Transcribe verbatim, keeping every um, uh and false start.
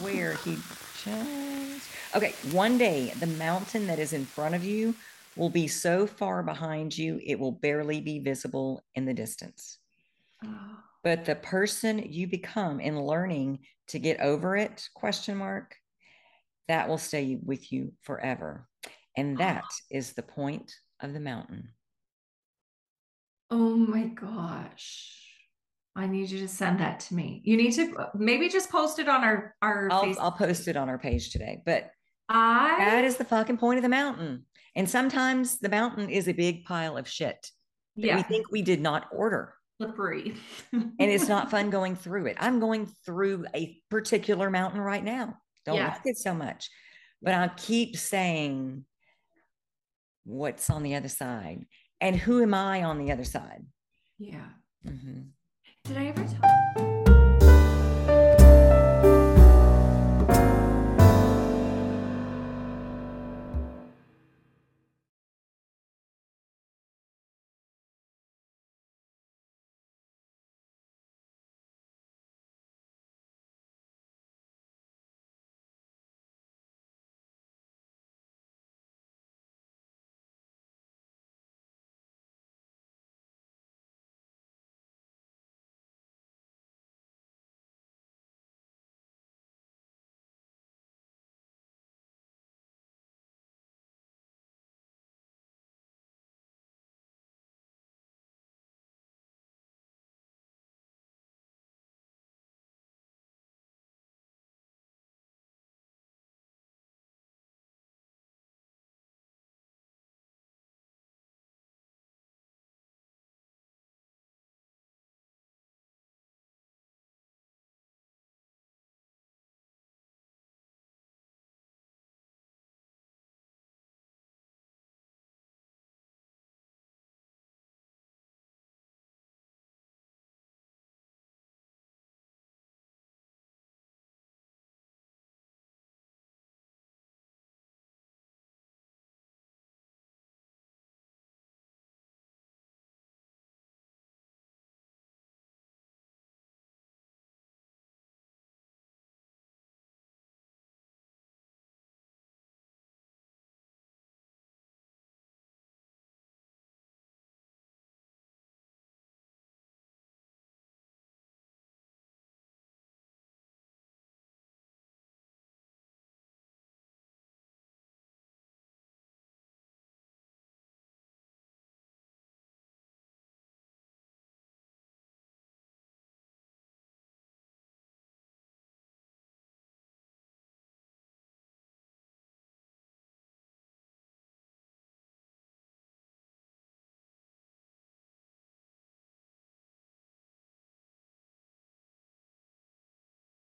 where he just... Okay, one day, the mountain that is in front of you will be so far behind you, it will barely be visible in the distance. But the person you become in learning to get over it, question mark, that will stay with you forever. And that oh. is the point of the mountain. Oh my gosh. I need you to send that to me. You need to maybe just post it on our, our I'll, I'll post it on our page today, but I... that is the fucking point of the mountain. And sometimes the mountain is a big pile of shit that yeah. we think we did not order. Slippery. And it's not fun going through it. I'm going through a particular mountain right now. Don't yeah. like it so much, but I'll keep saying what's on the other side and who am I on the other side? Yeah. Mm-hmm. Did I ever